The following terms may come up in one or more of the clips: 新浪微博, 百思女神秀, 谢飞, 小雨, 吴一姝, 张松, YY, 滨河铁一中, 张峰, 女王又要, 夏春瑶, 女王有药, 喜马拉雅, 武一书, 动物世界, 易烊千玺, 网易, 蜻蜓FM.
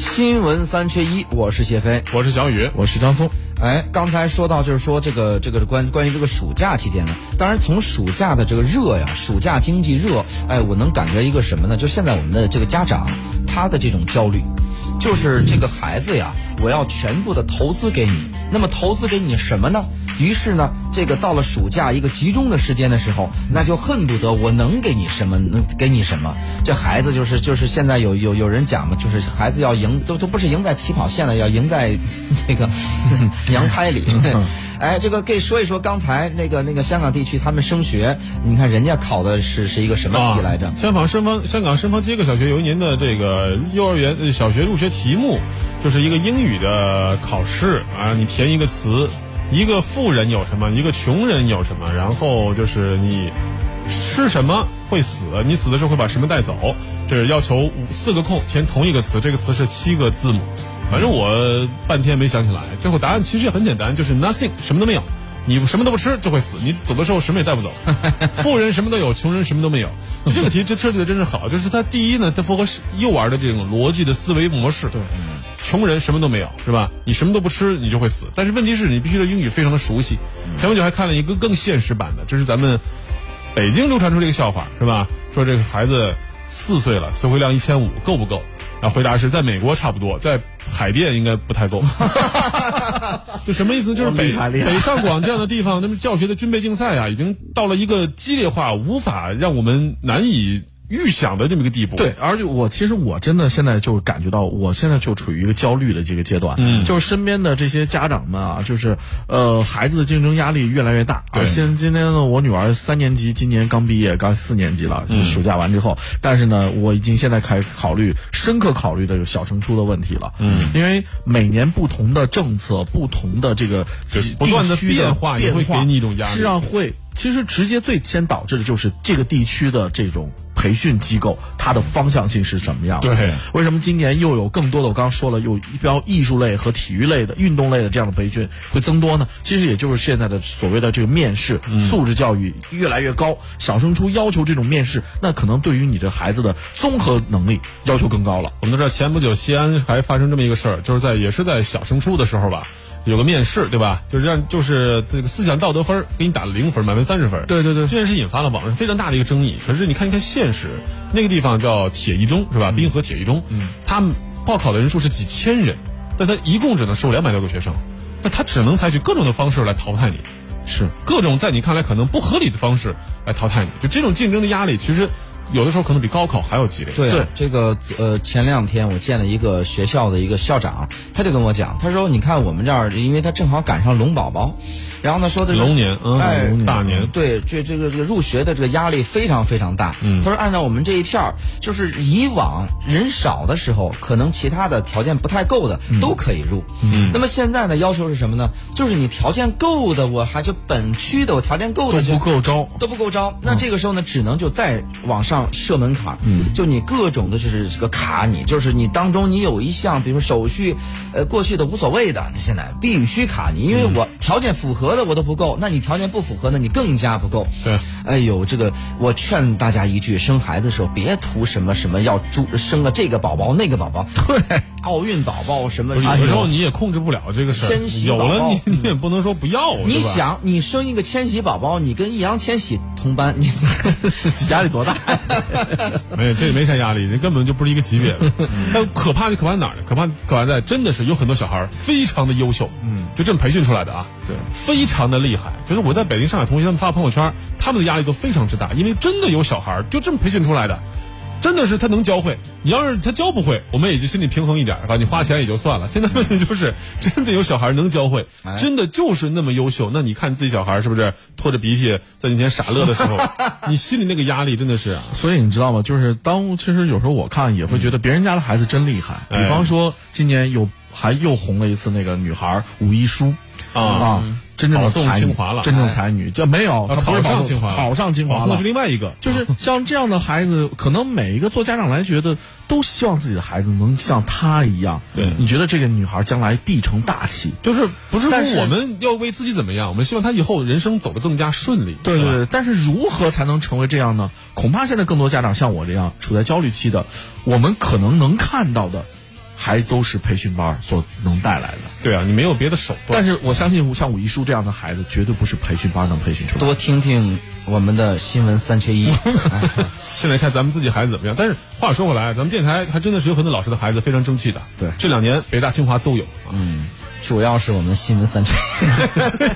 新闻3缺1，我是谢飞，我是小雨，我是张峰。哎，刚才说到就是说这个关于这个暑假期间呢，当然从暑假的这个热呀，暑假经济热，哎，我能感觉一个什么呢？就现在我们的这个家长他的这种焦虑，就是这个孩子呀，我要全部的投资给你，那么投资给你什么呢？于是呢，这个到了暑假一个集中的时间的时候，那就恨不得我能给你什么，能给你什么。这孩子就是现在有人讲嘛，就是孩子要赢，都不是赢在起跑线了，要赢在这个娘胎里。哎，这个可以说一说刚才那个香港地区他们升学，你看人家考的是一个什么题来着？啊、香港深方街各小学有一年的这个幼儿园小学入学题目，就是一个英语的考试啊，你填一个词，一个富人有什么，一个穷人有什么，然后就是你吃什么会死，你死的时候会把什么带走，就是要求4个空填同一个词，这个词是7个字母。反正我半天没想起来，最后答案其实也很简单，就是 nothing， 什么都没有，你什么都不吃就会死，你走的时候什么也带不走。富人什么都有，穷人什么都没有。这个题这设计的真是好，就是它第一呢，它符合幼儿的这种逻辑的思维模式。对，穷人什么都没有是吧？你什么都不吃你就会死，但是问题是你必须对英语非常的熟悉。前不久还看了一个更现实版的，这是咱们北京流传出这个笑话是吧？说这个孩子4岁了，词汇量1500够不够？然后回答是在美国差不多，在海淀应该不太够。就什么意思？就是北上广这样的地方，那么教学的军备竞赛啊，已经到了一个激烈化无法让我们难以预想的这么一个地步。对，而且我真的现在就感觉到，我现在就处于一个焦虑的这个阶段。嗯，就是身边的这些家长们啊，就是孩子的竞争压力越来越大。对，今天呢，我女儿3年级，今年刚毕业，刚4年级了，暑假完之后，但是呢，我已经现在开始深刻考虑的小升初的问题了。嗯，因为每年不同的政策，不同的这个不断的变化也会给你一种压力，是让会。其实直接最先导致的就是这个地区的这种培训机构它的方向性是什么样的。对，为什么今年又有更多的，我刚刚说了，有标艺术类和体育类的运动类的这样的培训会增多呢？其实也就是现在的所谓的这个面试、素质教育越来越高，小升初要求这种面试，那可能对于你的孩子的综合能力要求更高了。我们都知道前不久西安还发生这么一个事儿，就是也是在小升初的时候吧，有个面试，对吧？就是这个思想道德分给你打了0分，满分30分。对对对，这件事引发了网上非常大的一个争议。可是你看一看现实，那个地方叫铁一中是吧？滨河铁一中，他报考的人数是几千人，但他一共只能收200多个学生，那他只能采取各种的方式来淘汰你，是各种在你看来可能不合理的方式来淘汰你。就这种竞争的压力，其实有的时候可能比高考还要激烈。对，这个前2天我见了一个学校的一个校长，他就跟我讲，他说你看我们这儿，因为他正好赶上龙宝宝，然后呢说的龙年，大年，对，这个入学的这个压力非常非常大。他说按照我们这一片儿，就是以往人少的时候，可能其他的条件不太够的都可以入。那么现在呢，要求是什么呢？就是你条件够的，我还就本区的，我条件够的就都不够招。那这个时候呢，只能就再往上设门槛，就你各种的，就是这个卡你，就是你当中你有一项，比如说手续，过去的无所谓的，现在必须卡你，因为我条件符合的我都不够，那你条件不符合的你更加不够。对，哎呦，这个我劝大家一句，生孩子的时候别图什么什么要生了这个宝宝那个宝宝，对，奥运宝宝什么，有时候你也控制不了这个事儿，有了你也不能说不要。你想，你生一个千玺宝宝，你跟易烊千玺同班，你压力多大？没有，这也没啥压力，人根本就不是一个级别。但可怕就可怕在哪儿呢？可怕在真的是有很多小孩非常的优秀，就这么培训出来的啊，对，非常的厉害。就是我在北京、上海同学他们发朋友圈，他们的压力都非常之大，因为真的有小孩就这么培训出来的，真的是他能教会你，要是他教不会，我们也就心里平衡一点吧，你花钱也就算了。现在问题就是真的有小孩能教会，真的就是那么优秀，那你看自己小孩是不是拖着鼻涕在那天傻乐的时候，你心里那个压力真的是所以你知道吗，就是其实有时候我看也会觉得别人家的孩子真厉害，比方说今年又红了一次那个女孩吴一姝啊，真正的才女，真正才女，这没有，她不是考上清华了，那是另外一个。就是像这样的孩子，可能每一个做家长来觉得都希望自己的孩子能像她一样。对，你觉得这个女孩将来必成大器？就是不是说我们要为自己怎么样，我们希望她以后人生走得更加顺利。对对对，但是如何才能成为这样呢？恐怕现在更多家长像我这样处在焦虑期的，我们可能看到的还都是培训班所能带来的。对啊，你没有别的手段。但是我相信像武一书这样的孩子绝对不是培训班能培训出来的。多听听我们的新闻三缺一现在看咱们自己孩子怎么样。但是话说回来，咱们电台还真的是有很多老师的孩子非常争气的。对，这两年北大清华都有。嗯，主要是我们新闻三缺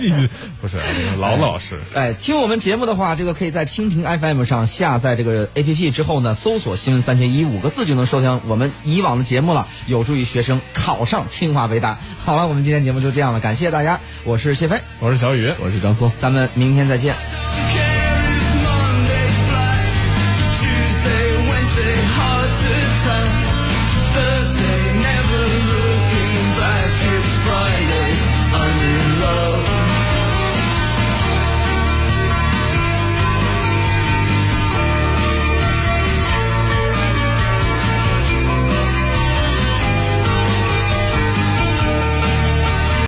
一不是老老师。哎，听我们节目的话，这个可以在蜻蜓 FM 上下载这个 APP 之后呢，搜索新闻三缺一5个字就能收听我们以往的节目了，有助于学生考上清华北大。好了，我们今天节目就这样了，感谢大家。我是谢飞，我是小雨，我是张松，咱们明天再见。